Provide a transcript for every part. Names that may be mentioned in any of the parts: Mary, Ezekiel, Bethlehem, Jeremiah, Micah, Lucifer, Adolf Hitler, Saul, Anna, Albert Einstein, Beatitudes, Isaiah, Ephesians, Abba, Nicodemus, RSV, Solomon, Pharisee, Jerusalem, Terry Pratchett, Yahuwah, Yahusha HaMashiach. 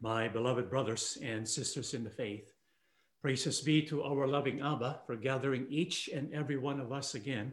My beloved brothers and sisters in the faith, praises be to our loving Abba for gathering each and every one of us again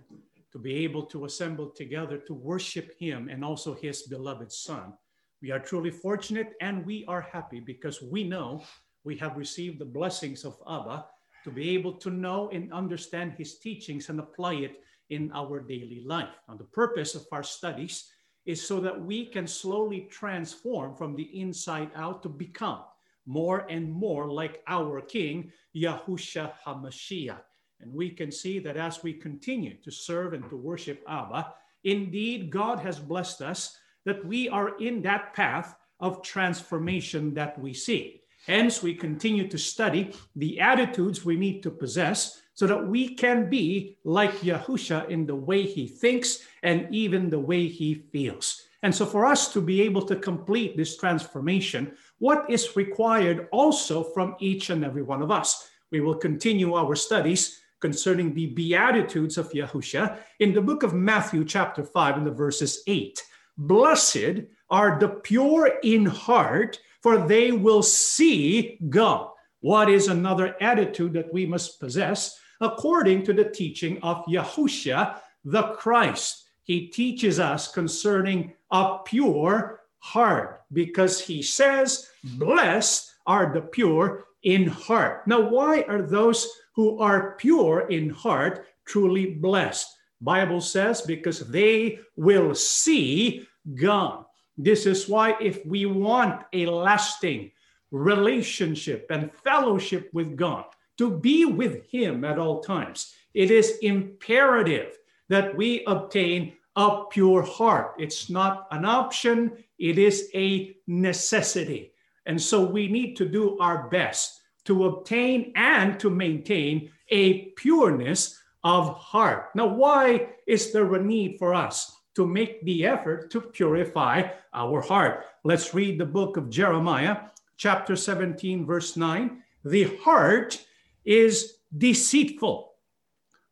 to be able to assemble together to worship him and also his beloved son. We are truly fortunate and we are happy because we know we have received the blessings of Abba to be able to know and understand his teachings and apply it in our daily life. Now, the purpose of our studies is so that we can slowly transform from the inside out to become more and more like our King, Yahusha HaMashiach. And we can see that as we continue to serve and to worship Abba, indeed, God has blessed us that we are in that path of transformation that we see. Hence, we continue to study the attitudes we need to possess so that we can be like Yahusha in the way he thinks and even the way he feels. And so for us to be able to complete this transformation, what is required also from each and every one of us? We will continue our studies concerning the Beatitudes of Yahusha in the book of Matthew chapter 5 and the verses 8. Blessed are the pure in heart, for they will see God. What is another attitude that we must possess? According to the teaching of Yahusha, the Christ, he teaches us concerning a pure heart because he says, blessed are the pure in heart. Now, why are those who are pure in heart truly blessed? Bible says, because they will see God. This is why if we want a lasting relationship and fellowship with God, to be with him at all times, it is imperative that we obtain a pure heart. It's not an option, it is a necessity. And so we need to do our best to obtain and to maintain a pureness of heart. Now, why is there a need for us to make the effort to purify our heart? Let's read the book of Jeremiah, chapter 17, verse 9. The heart is deceitful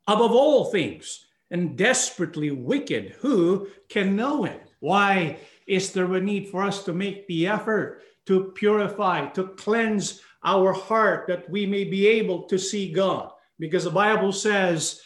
above all things and desperately wicked. Who can know it? Why is there a need for us to make the effort to purify, to cleanse our heart that we may be able to see God? Because the Bible says,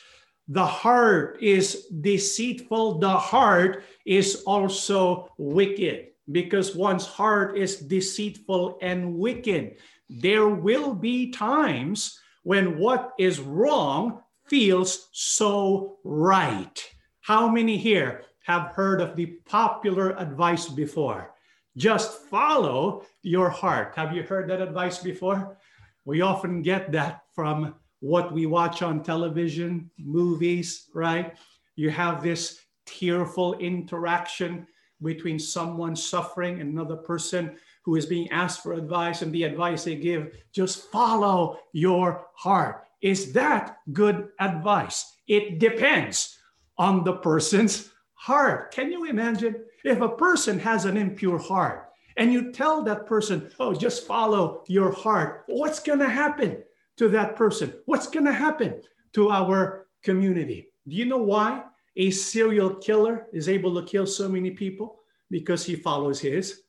the heart is deceitful, the heart is also wicked. Because one's heart is deceitful and wicked, there will be times when what is wrong feels so right. How many here have heard of the popular advice before? Just follow your heart. Have you heard that advice before? We often get that from what we watch on television, movies, right? You have this tearful interaction between someone suffering and another person who is being asked for advice, and the advice they give, just follow your heart. Is that good advice? It depends on the person's heart. Can you imagine if a person has an impure heart and you tell that person, oh, just follow your heart? What's going to happen to that person? What's going to happen to our community? Do you know why a serial killer is able to kill so many people? Because he follows his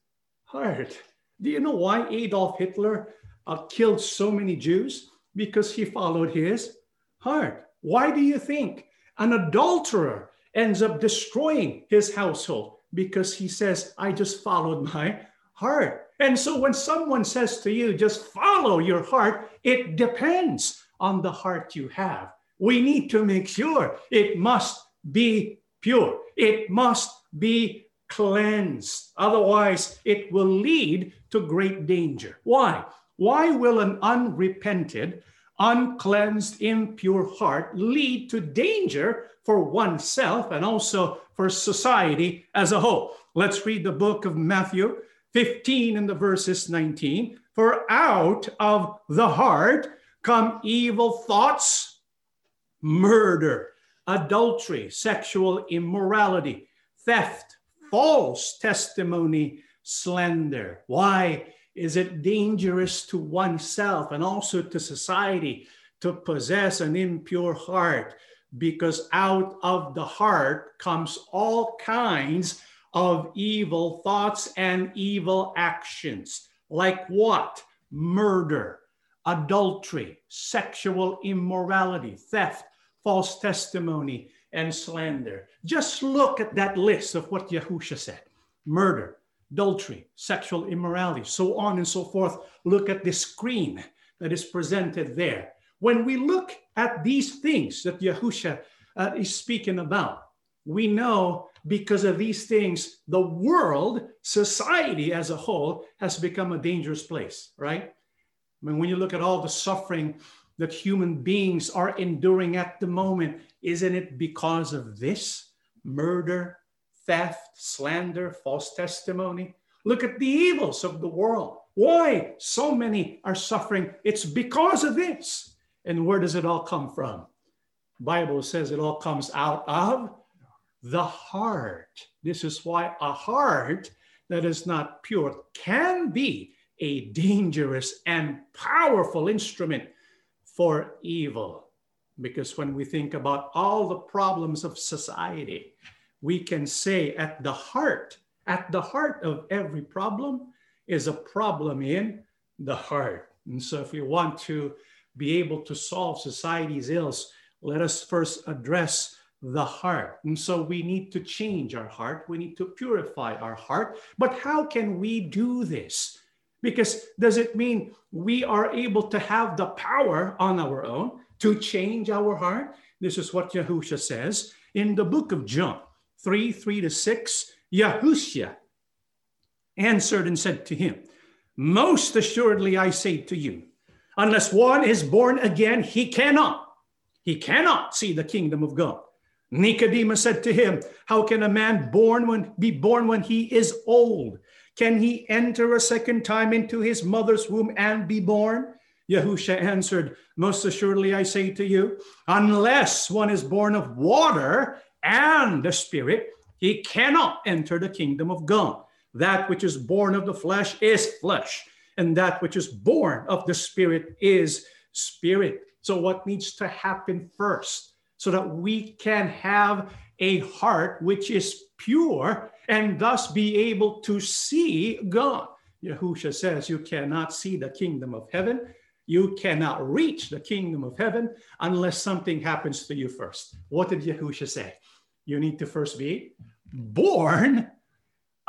heart. Do you know why Adolf Hitler killed so many Jews? Because he followed his heart. Why do you think an adulterer ends up destroying his household? Because he says, I just followed my heart. And so when someone says to you, just follow your heart, it depends on the heart you have. We need to make sure it must be pure. It must be cleansed. Otherwise, it will lead to great danger. Why? Why will an unrepented, uncleansed, impure heart lead to danger for oneself and also for society as a whole? Let's read the book of Matthew 15 and the verses 19. For out of the heart come evil thoughts, murder, adultery, sexual immorality, theft, false testimony, slander. Why is it dangerous to oneself and also to society to possess an impure heart? Because out of the heart comes all kinds of evil thoughts and evil actions. Like what? Murder, adultery, sexual immorality, theft, false testimony, and slander. Just look at that list of what Yahusha said. Murder, adultery, sexual immorality, so on and so forth. Look at this screen that is presented there. When we look at these things that Yahusha is speaking about, we know because of these things, the world, society as a whole, has become a dangerous place, right? I mean, when you look at all the suffering that human beings are enduring at the moment, isn't it because of this? Murder, theft, slander, false testimony. Look at the evils of the world. Why so many are suffering? It's because of this. And where does it all come from? The Bible says it all comes out of the heart. This is why a heart that is not pure can be a dangerous and powerful instrument for evil. Because when we think about all the problems of society, we can say at the heart of every problem is a problem in the heart. And so if we want to be able to solve society's ills, let us first address the heart. And so we need to change our heart. We need to purify our heart. But how can we do this? Because does it mean we are able to have the power on our own to change our heart? This is what Yahusha says in the book of John 3:3-6. Yahusha answered and said to him, "Most assuredly I say to you, unless one is born again, he cannot see the kingdom of God." Nicodemus said to him, "How can a man be born when he is old? Can he enter a second time into his mother's womb and be born?" Yahusha answered, "Most assuredly I say to you, unless one is born of water and the Spirit, he cannot enter the kingdom of God. That which is born of the flesh is flesh, and that which is born of the Spirit is spirit." So what needs to happen first? So that we can have a heart which is pure and thus be able to see God. Yahusha says you cannot see the kingdom of heaven. You cannot reach the kingdom of heaven unless something happens to you first. What did Yahusha say? You need to first be born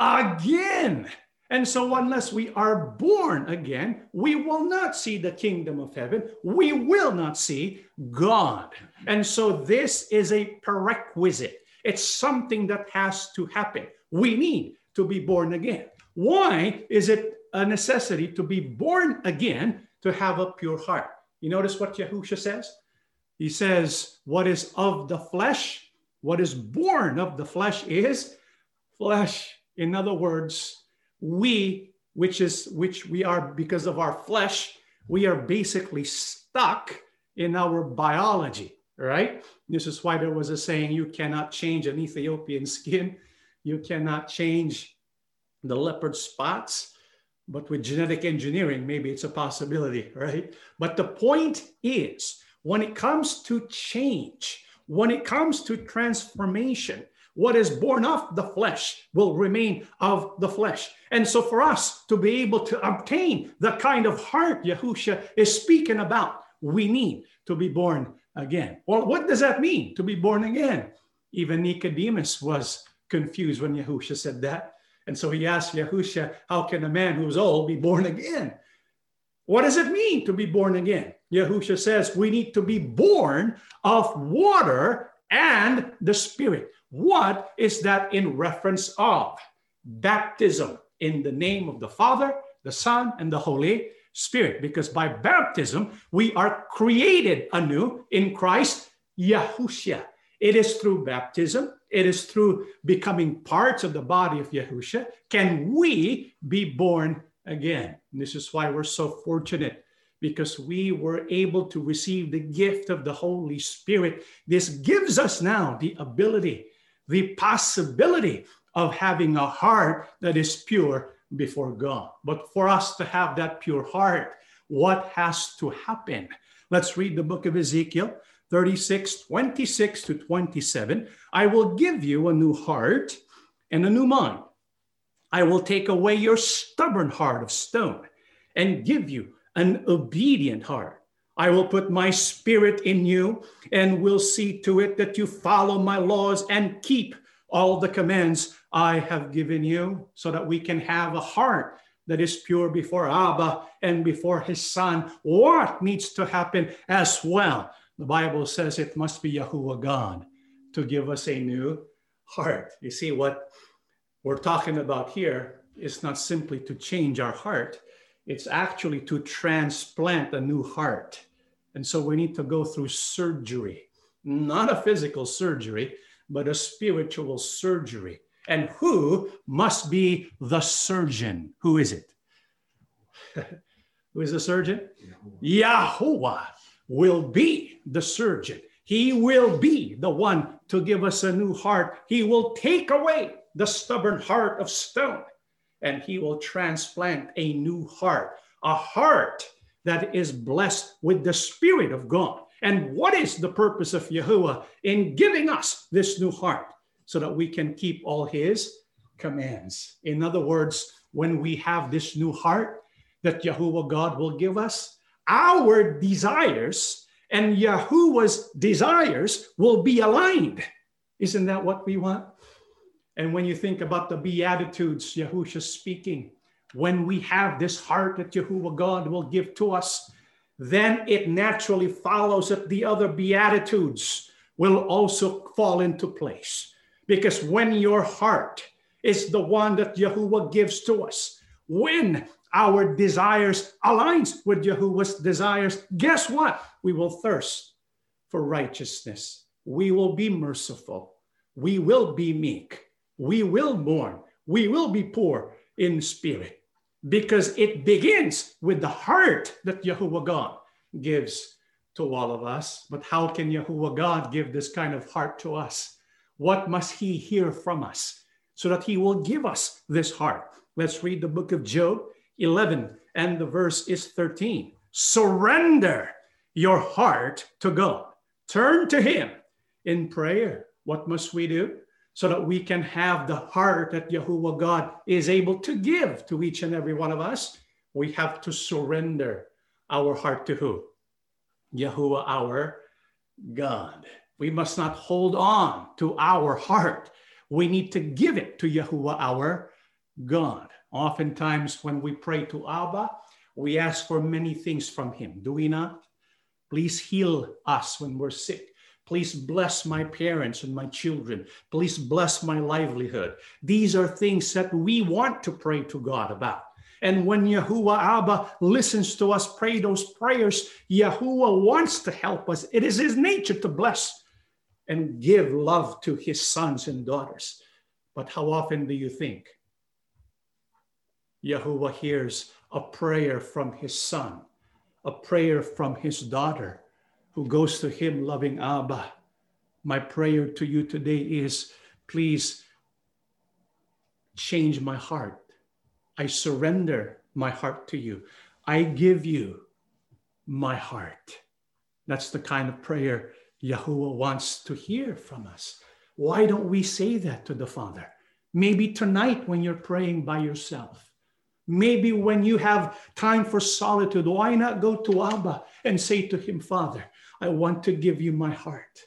again. And so unless we are born again, we will not see the kingdom of heaven. We will not see God. And so this is a prerequisite. It's something that has to happen. We need to be born again. Why is it a necessity to be born again to have a pure heart? You notice what Yahusha says? He says, what is of the flesh, what is born of the flesh is flesh. In other words, which we are because of our flesh, we are basically stuck in our biology, right? This is why there was a saying, you cannot change an Ethiopian skin. You cannot change the leopard spots, but with genetic engineering, maybe it's a possibility, right? But the point is, when it comes to change, when it comes to transformation, what is born of the flesh will remain of the flesh. And so for us to be able to obtain the kind of heart Yahusha is speaking about, we need to be born again. Well, what does that mean, to be born again? Even Nicodemus was confused when Yahusha said that. And so he asked Yahusha, how can a man who's old be born again? What does it mean to be born again? Yahusha says we need to be born of water and the Spirit. What is that in reference of? Baptism in the name of the Father, the Son, and the Holy Spirit. Because by baptism, we are created anew in Christ Yahushua. It is through baptism. It is through becoming parts of the body of Yahushua. Can we be born again? And this is why we're so fortunate, because we were able to receive the gift of the Holy Spirit. This gives us now the ability, the possibility of having a heart that is pure before God. But for us to have that pure heart, what has to happen? Let's read the book of Ezekiel 36:26-27. I will give you a new heart and a new mind. I will take away your stubborn heart of stone and give you an obedient heart. I will put my spirit in you and will see to it that you follow my laws and keep all the commands I have given you, so that we can have a heart that is pure before Abba and before his son. What needs to happen as well? The Bible says it must be Yahuwah God to give us a new heart. You see, what we're talking about here is not simply to change our heart. It's actually to transplant a new heart. And so we need to go through surgery, not a physical surgery, but a spiritual surgery. And who must be the surgeon? Who is it? Who is the surgeon? Yahuwah. Yahuwah will be the surgeon. He will be the one to give us a new heart. He will take away the stubborn heart of stone, and he will transplant a new heart, a heart that is blessed with the Spirit of God. And what is the purpose of Yahuwah in giving us this new heart? So that we can keep all his commands. In other words, when we have this new heart that Yahuwah God will give us, our desires and Yahuwah's desires will be aligned. Isn't that what we want? And when you think about the Beatitudes, Yahusha speaking, when we have this heart that Yahuwah God will give to us, then it naturally follows that the other Beatitudes will also fall into place. Because when your heart is the one that Yahuwah gives to us, when our desires aligns with Yahuwah's desires, guess what? We will thirst for righteousness. We will be merciful. We will be meek. We will mourn. We will be poor in spirit. Because it begins with the heart that Yahuwah God gives to all of us. But how can Yahuwah God give this kind of heart to us? What must he hear from us so that he will give us this heart? Let's read the book of Job 11, and the verse is 13. Surrender your heart to God. Turn to him in prayer. What must we do so that we can have the heart that Yahuwah God is able to give to each and every one of us? We have to surrender our heart to who? Yahuwah our God. We must not hold on to our heart. We need to give it to Yahuwah our God. Oftentimes when we pray to Abba, we ask for many things from him. Do we not? Please heal us when we're sick. Please bless my parents and my children. Please bless my livelihood. These are things that we want to pray to God about. And when Yahuwah Abba listens to us pray those prayers, Yahuwah wants to help us. It is his nature to bless and give love to his sons and daughters. But how often do you think Yahuwah hears a prayer from his son, a prayer from his daughter, who goes to him loving Abba? My prayer to you today is, please change my heart. I surrender my heart to you. I give you my heart. That's the kind of prayer Yahuwah wants to hear from us. Why don't we say that to the Father? Maybe tonight when you're praying by yourself, maybe when you have time for solitude, why not go to Abba and say to him, Father, I want to give you my heart.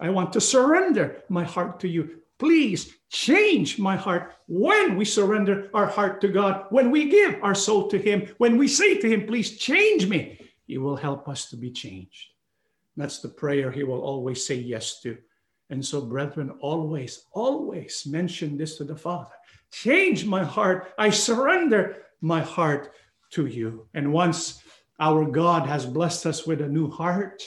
I want to surrender my heart to you. Please change my heart. When we surrender our heart to God, when we give our soul to him, when we say to him, please change me, he will help us to be changed. That's the prayer he will always say yes to. And so, brethren, always mention this to the Father. Change my heart. I surrender my heart to you. And once our God has blessed us with a new heart,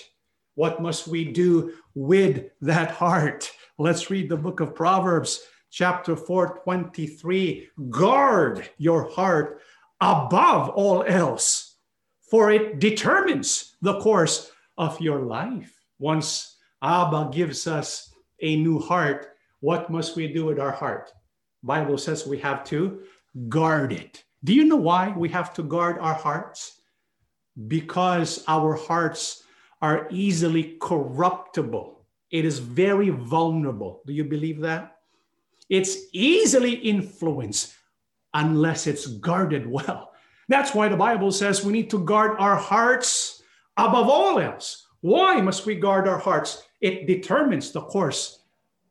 what must we do with that heart? Let's read the book of Proverbs, chapter 4:23. Guard your heart above all else, for it determines the course of your life. Once Abba gives us a new heart, what must we do with our heart? Bible says we have to guard it. Do you know why we have to guard our hearts? Because our hearts are easily corruptible. It is very vulnerable. Do you believe that? It's easily influenced unless it's guarded well. That's why the Bible says we need to guard our hearts above all else. Why must we guard our hearts? It determines the course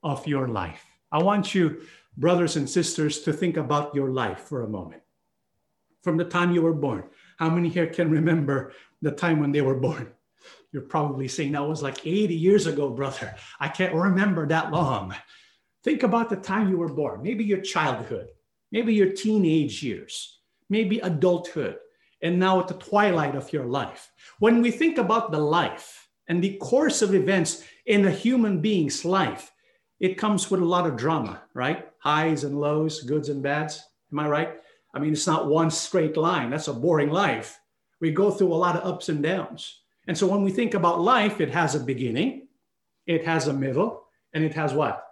of your life. I want you, brothers and sisters, to think about your life for a moment. From the time you were born, how many here can remember the time when they were born? You're probably saying, that was like 80 years ago, brother. I can't remember that long. Think about the time you were born. Maybe your childhood, maybe your teenage years, maybe adulthood, and now at the twilight of your life. When we think about the life and the course of events in a human being's life, it comes with a lot of drama, right? Highs and lows, goods and bads. Am I right? I mean, it's not one straight line. That's a boring life. We go through a lot of ups and downs. And so when we think about life, it has a beginning, it has a middle, and it has what?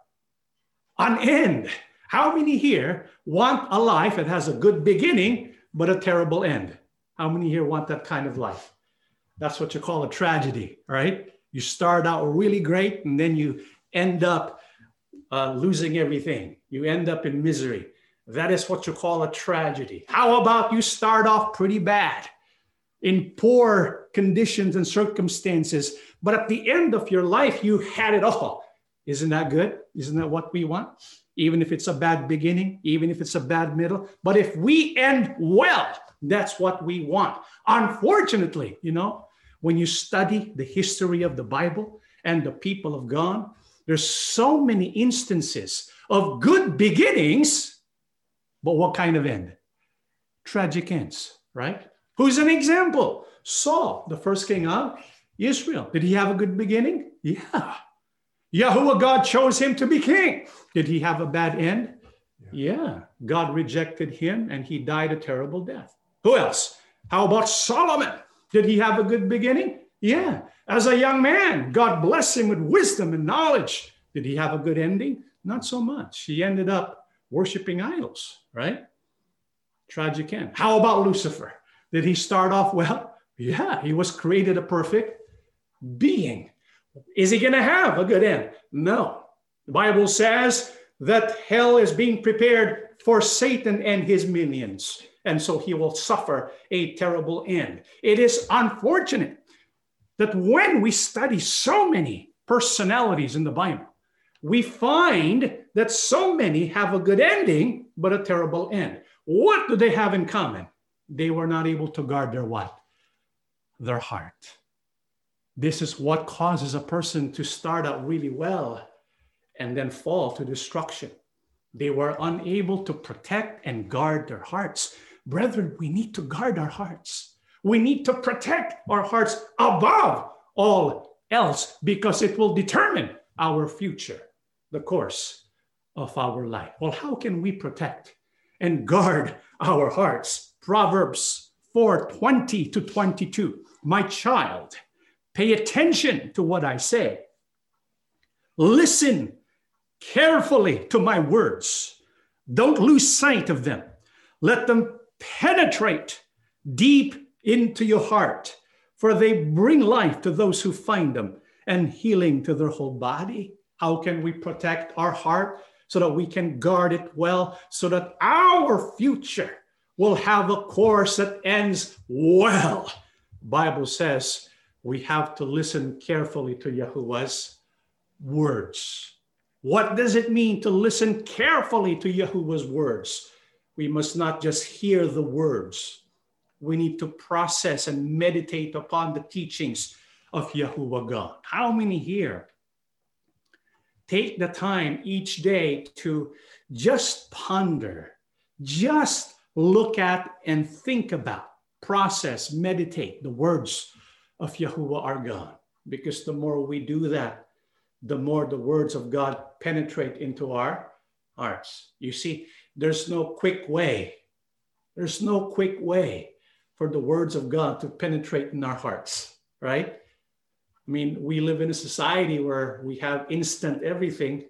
An end. How many here want a life that has a good beginning, but a terrible end? How many here want that kind of life? That's what you call a tragedy, right? You start out really great, and then you end up losing everything. You end up in misery. That is what you call a tragedy. How about you start off pretty bad, in poor conditions and circumstances, but at the end of your life, you had it all. Isn't that good? Isn't that what we want? Even if it's a bad beginning, even if it's a bad middle, but if we end well, that's what we want. Unfortunately, you know, when you study the history of the Bible and the people of God, there's so many instances of good beginnings, but what kind of end? Tragic ends, right? Who's an example? Saul, the first king of Israel. Did he have a good beginning? Yeah. Yahuwah God chose him to be king. Did he have a bad end? Yeah. God rejected him and he died a terrible death. Who else? How about Solomon? Did he have a good beginning? Yeah. As a young man, God blessed him with wisdom and knowledge. Did he have a good ending? Not so much. He ended up worshiping idols, right? Tragic end. How about Lucifer? Did he start off well? Yeah, he was created a perfect being. Is he going to have a good end? No. The Bible says that hell is being prepared for Satan and his minions. And so he will suffer a terrible end. It is unfortunate that when we study so many personalities in the Bible, we find that so many have a good ending, but a terrible end. What do they have in common? They were not able to guard their what? Their heart. This is what causes a person to start out really well and then fall to destruction. They were unable to protect and guard their hearts. Brethren, we need to guard our hearts. We need to protect our hearts above all else because it will determine our future, the course of our life. Well, how can we protect and guard our hearts? Proverbs 4:20 to 22. My child, pay attention to what I say. Listen carefully to my words. Don't lose sight of them. Let them penetrate deep into your heart, for they bring life to those who find them and healing to their whole body. How can we protect our heart so that we can guard it well, so that our future will have a course that ends well? The Bible says, we have to listen carefully to Yahuwah's words. What does it mean to listen carefully to Yahuwah's words? We must not just hear the words. We need to process and meditate upon the teachings of Yahuwah God. How many here take the time each day to just ponder, just look at and think about, process, meditate the words of Yahuwah our God? Because the more we do that, the more the words of God penetrate into our hearts. You see, there's no quick way. There's no quick way for the words of God to penetrate in our hearts, right? I mean, we live in a society where we have instant everything,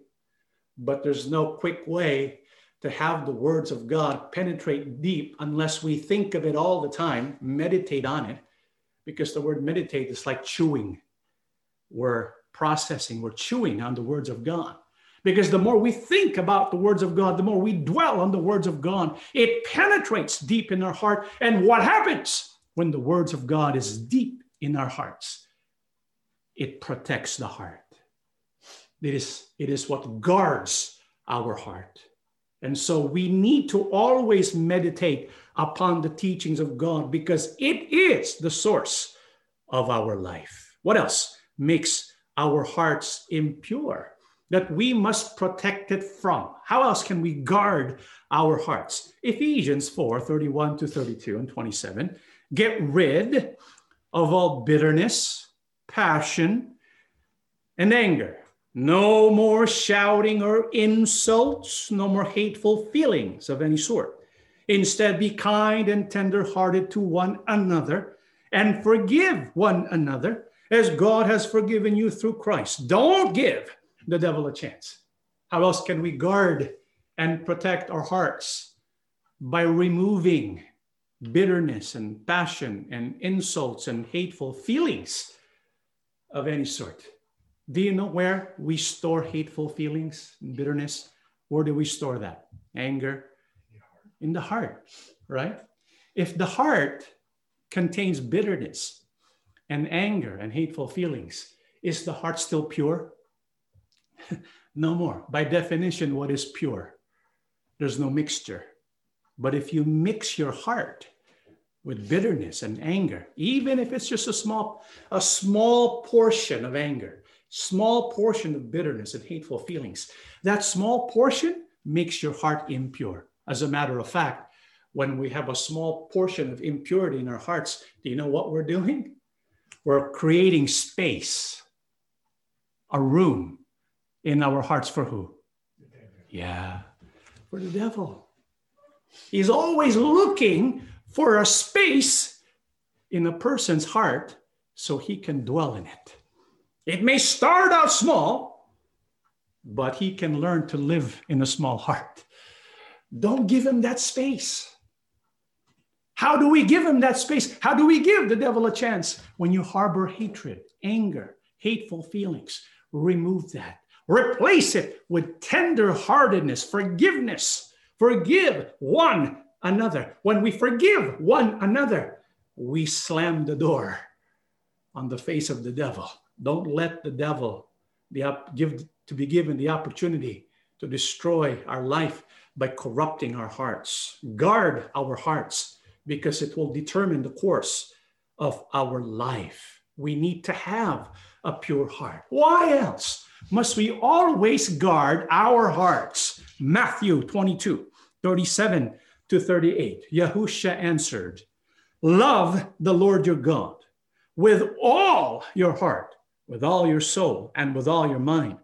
but there's no quick way to have the words of God penetrate deep unless we think of it all the time, meditate on it. Because the word meditate is like chewing. We're processing, we're chewing on the words of God. Because the more we think about the words of God, the more we dwell on the words of God, it penetrates deep in our heart. And what happens when the words of God is deep in our hearts? It protects the heart. It is what guards our heart. And so we need to always meditate upon the teachings of God because it is the source of our life. What else makes our hearts impure? That we must protect it from. How else can we guard our hearts? Ephesians 4, 31 to 32 and 27. Get rid of all bitterness, passion, and anger. No more shouting or insults, no more hateful feelings of any sort. Instead, be kind and tender-hearted to one another and forgive one another as God has forgiven you through Christ. Don't give the devil a chance. How else can we guard and protect our hearts? By removing bitterness and passion and insults and hateful feelings of any sort. Do you know where we store hateful feelings and bitterness? Where do we store that? Anger? In the heart, right? If the heart contains bitterness and anger and hateful feelings, is the heart still pure? No more. By definition, what is pure? There's no mixture. But if you mix your heart with bitterness and anger, even if it's just a small portion of anger, small portion of bitterness and hateful feelings, that small portion makes your heart impure. As a matter of fact, when we have a small portion of impurity in our hearts, do you know what we're doing? We're creating space, a room in our hearts for who? Yeah, for the devil. He's always looking for a space in a person's heart so he can dwell in it. It may start out small, but he can learn to live in a small heart. Don't give him that space. How do we give him that space? How do we give the devil a chance? When you harbor hatred, anger, hateful feelings, remove that. Replace it with tender-heartedness, forgiveness. Forgive one another. When we forgive one another, we slam the door on the face of the devil. Don't let the devil be given the opportunity to destroy our life by corrupting our hearts. Guard our hearts because it will determine the course of our life. We need to have a pure heart. Why else must we always guard our hearts? Matthew 22, 37 to 38. Yahusha answered, "Love the Lord your God with all your heart, with all your soul, and with all your mind.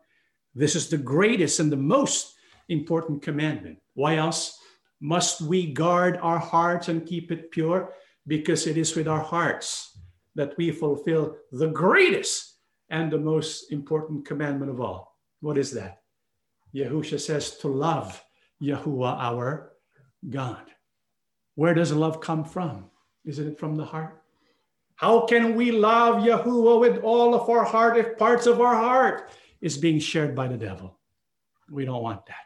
This is the greatest and the most important commandment." Why else must we guard our hearts and keep it pure? Because it is with our hearts that we fulfill the greatest and the most important commandment of all. What is that? Yahusha says to love Yahuwah, our God. Where does love come from? Isn't it from the heart? How can we love Yahuwah with all of our heart if parts of our heart is being shared by the devil? We don't want that.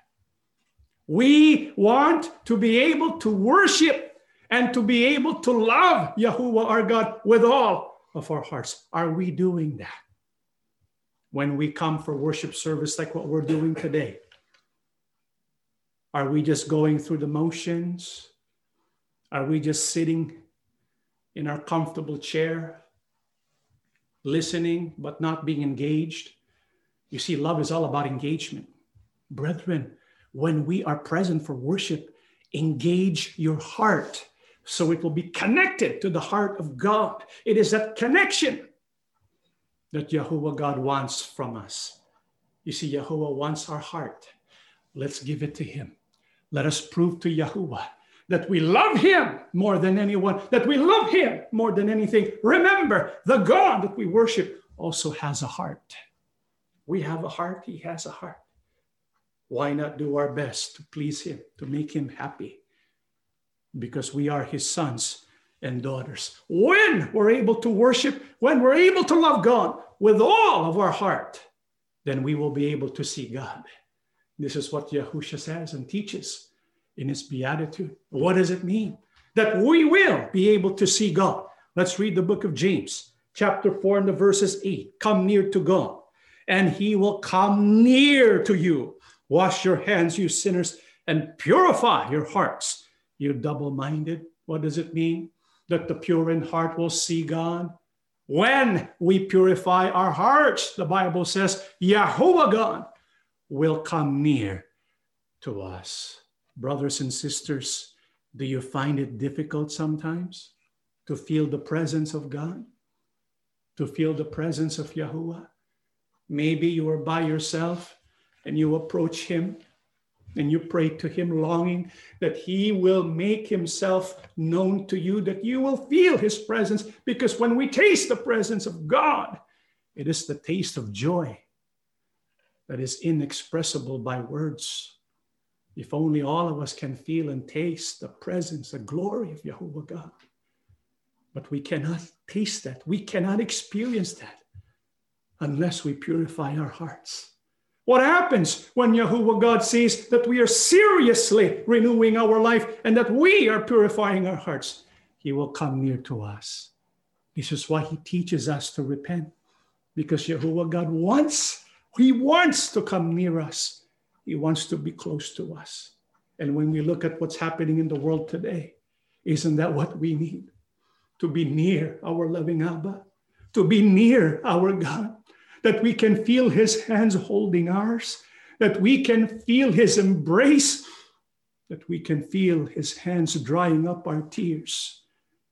We want to be able to worship and to be able to love Yahuwah, our God, with all of our hearts. Are we doing that? When we come for worship service like what we're doing today, are we just going through the motions? Are we just sitting in our comfortable chair, listening but not being engaged? You see, love is all about engagement. Brethren, when we are present for worship, engage your heart so it will be connected to the heart of God. It is that connection that Yahuwah God wants from us. You see, Yahuwah wants our heart. Let's give it to him. Let us prove to Yahuwah that we love him more than anyone, that we love him more than anything. Remember, the God that we worship also has a heart. We have a heart, he has a heart. Why not do our best to please him, to make him happy? Because we are his sons and daughters. When we're able to worship, when we're able to love God with all of our heart, then we will be able to see God. This is what Yahusha says and teaches in his Beatitude. What does it mean? That we will be able to see God. Let's read the book of James, chapter 4 and the verses 8. Come near to God, and he will come near to you. Wash your hands, you sinners, and purify your hearts, you double-minded. What does it mean? That the pure in heart will see God. When we purify our hearts, the Bible says, Yahuwah God will come near to us. Brothers and sisters, do you find it difficult sometimes to feel the presence of God? To feel the presence of Yahuwah? Maybe you are by yourself and you approach him and you pray to him, longing that he will make himself known to you, that you will feel his presence. Because when we taste the presence of God, it is the taste of joy that is inexpressible by words. If only all of us can feel and taste the presence, the glory of Yahuwah God. But we cannot taste that. We cannot experience that unless we purify our hearts. What happens when Yahuwah God sees that we are seriously renewing our life and that we are purifying our hearts? He will come near to us. This is why he teaches us to repent, because Yahuwah God wants to come near us. He wants to be close to us. And when we look at what's happening in the world today, isn't that what we need? To be near our loving Abba, to be near our God, that we can feel his hands holding ours, that we can feel his embrace, that we can feel his hands drying up our tears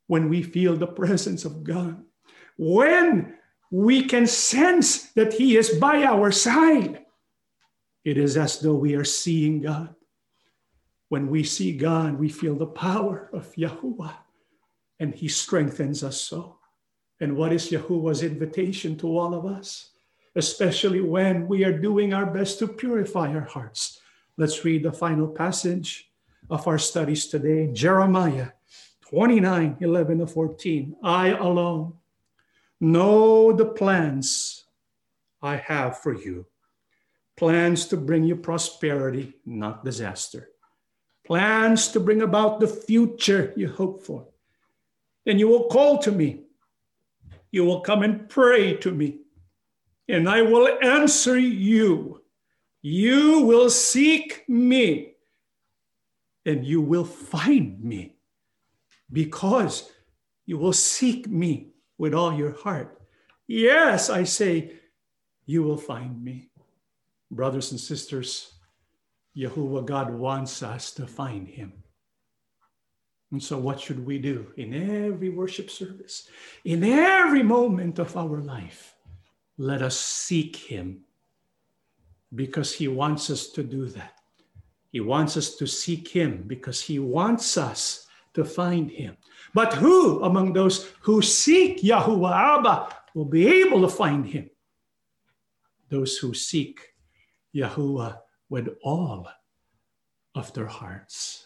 when we feel the presence of God, when we can sense that he is by our side. It is as though we are seeing God. When we see God, we feel the power of Yahuwah, and he strengthens us so. And what is Yahuwah's invitation to all of us? Especially when we are doing our best to purify our hearts. Let's read the final passage of our studies today, Jeremiah 29, 11 to 14. I alone know the plans I have for you. Plans to bring you prosperity, not disaster. Plans to bring about the future you hope for. And you will call to me. You will come and pray to me, and I will answer you. You will seek me, and you will find me, because you will seek me with all your heart. Yes, I say, you will find me. Brothers and sisters, Yahuwah God wants us to find him. And so what should we do in every worship service, in every moment of our life? Let us seek him, because he wants us to do that. He wants us to seek him because he wants us to find him. But who among those who seek Yahuwah Abba will be able to find him? Those who seek Yahuwah with all of their hearts.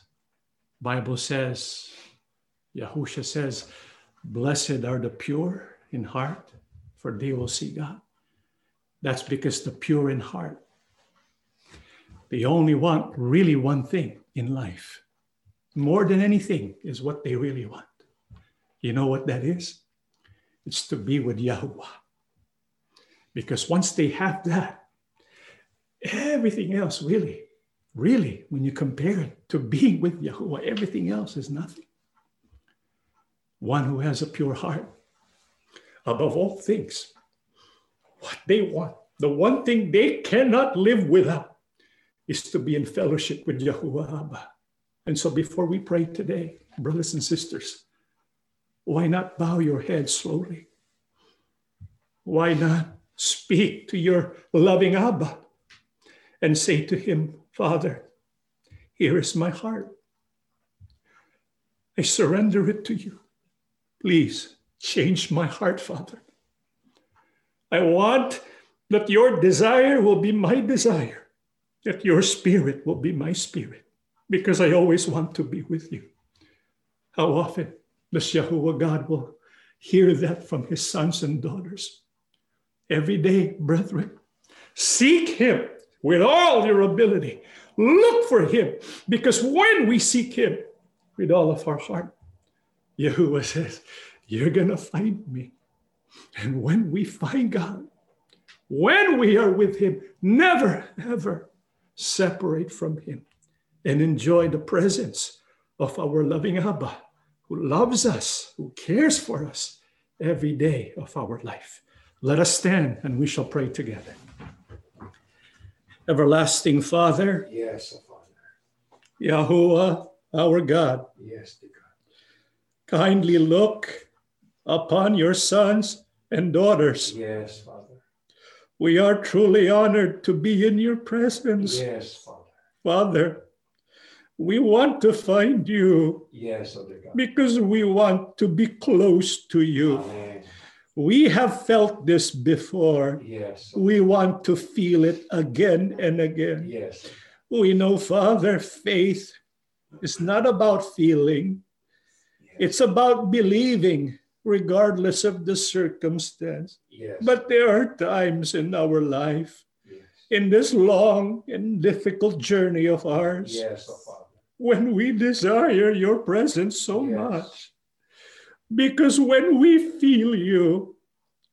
Bible says, Yahusha says, blessed are the pure in heart, for they will see God. That's because the pure in heart, they only want really one thing in life. More than anything is what they really want. You know what that is? It's to be with Yahuwah. Because once they have that, everything else really, when you compare it to being with Yahuwah, everything else is nothing. One who has a pure heart, above all things, what they want, the one thing they cannot live without, is to be in fellowship with Yahuwah Abba. And so before we pray today, brothers and sisters, why not bow your head slowly? Why not speak to your loving Abba and say to him, Father, here is my heart. I surrender it to you. Please change my heart, Father. I want that your desire will be my desire, that your spirit will be my spirit, because I always want to be with you. How often does Yahuwah God will hear that from his sons and daughters? Every day, brethren, seek him with all your ability. Look for him, because when we seek him with all of our heart, Yahuwah says, you're going to find me. And when we find God, when we are with him, never, ever separate from him and enjoy the presence of our loving Abba, who loves us, who cares for us every day of our life. Let us stand and we shall pray together. Everlasting Father. Yes, Father. Yahuwah, our God. Yes, dear God. Kindly look upon your sons and daughters. Yes, Father. We are truly honored to be in your presence. Yes, Father. Father, we want to find you. Yes, Father God. Because we want to be close to you. Amen. We have felt this before. Yes. We want to feel it again and again. Yes. We know, Father, faith is not about feeling. Yes. It's about believing regardless of the circumstance. Yes. But there are times in our life, yes, in this long and difficult journey of ours, yes, Father, when we desire your presence so, yes, much. Because when we feel you,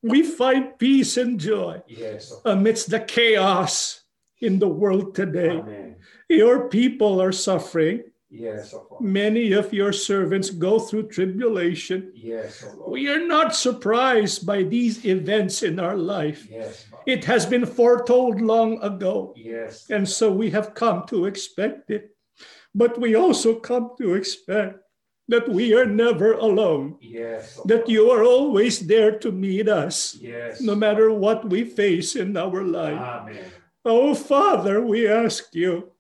we find peace and joy, yes, amidst the chaos in the world today. Amen. Your people are suffering. Yes, many of your servants go through tribulation. Yes, we are not surprised by these events in our life. Yes, it has been foretold long ago. Yes, and so we have come to expect it. But we also come to expect that we are never alone, yes, that you are always there to meet us, yes, no matter what we face in our life. Amen. Oh, Father, we ask you,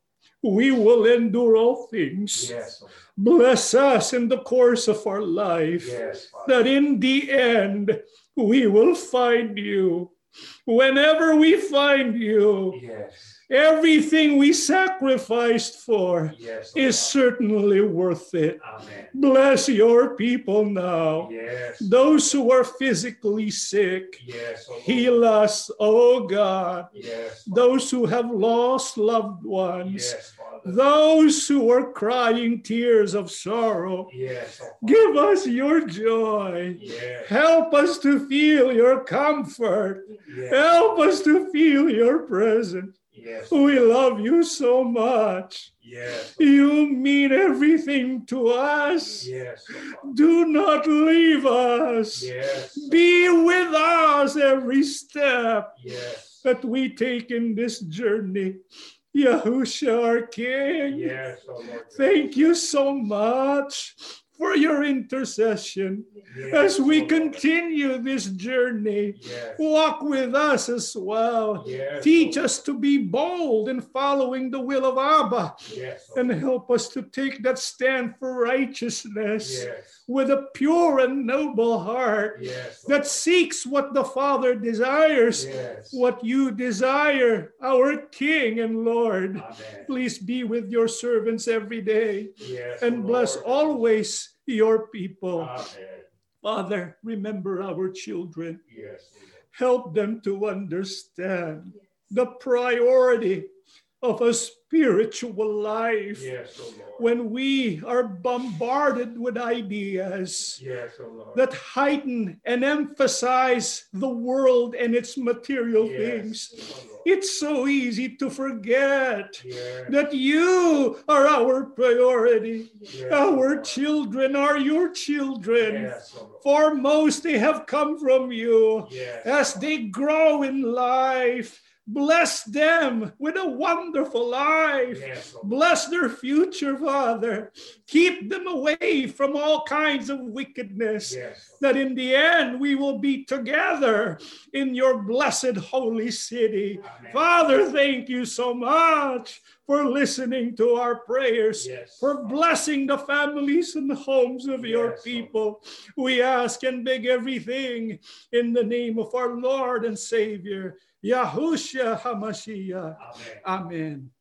we will endure all things. Yes, bless us in the course of our life, yes, that in the end, we will find you. Whenever we find you, yes, everything we sacrificed for, yes, is certainly worth it. Amen. Bless your people now. Yes. Those who are physically sick, yes, heal us, oh God. Yes, those who have lost loved ones, yes, those who are crying tears of sorrow, yes, give us your joy. Yes. Help us to feel your comfort. Yes. Help us to feel your presence. Yes. We love you so much. Yes. You mean everything to us. Yes. Do not leave us. Yes. Be with us every step, yes, that we take in this journey. Yahusha, our King, yes, thank you so much for your intercession, yes, as we continue this journey. Yes. Walk with us as well. Yes. Teach us to be bold in following the will of Abba, yes, and help us to take that stand for righteousness, yes, with a pure and noble heart, yes, that seeks what the Father desires, yes, what you desire, our King and Lord. Amen. Please be with your servants every day, yes, and Lord, bless always your people. Amen. Father, remember our children. Yes. Help them to understand the priority of a spiritual life. Yes, Lord. When we are bombarded with ideas, yes, Lord, that heighten and emphasize the world and its material, yes, things, Lord, it's so easy to forget, yes, that you are our priority. Yes, our Lord, children are your children. Yes, foremost, they have come from you. Yes, as they grow in life, bless them with a wonderful life. Yes, bless their future, Father. Keep them away from all kinds of wickedness, yes, that in the end we will be together in your blessed holy city. Amen. Father, thank you so much for listening to our prayers, yes, for blessing the families and the homes of, yes, your people. We ask and beg everything in the name of our Lord and Savior, Yahusha HaMashiach. Amen. Amen.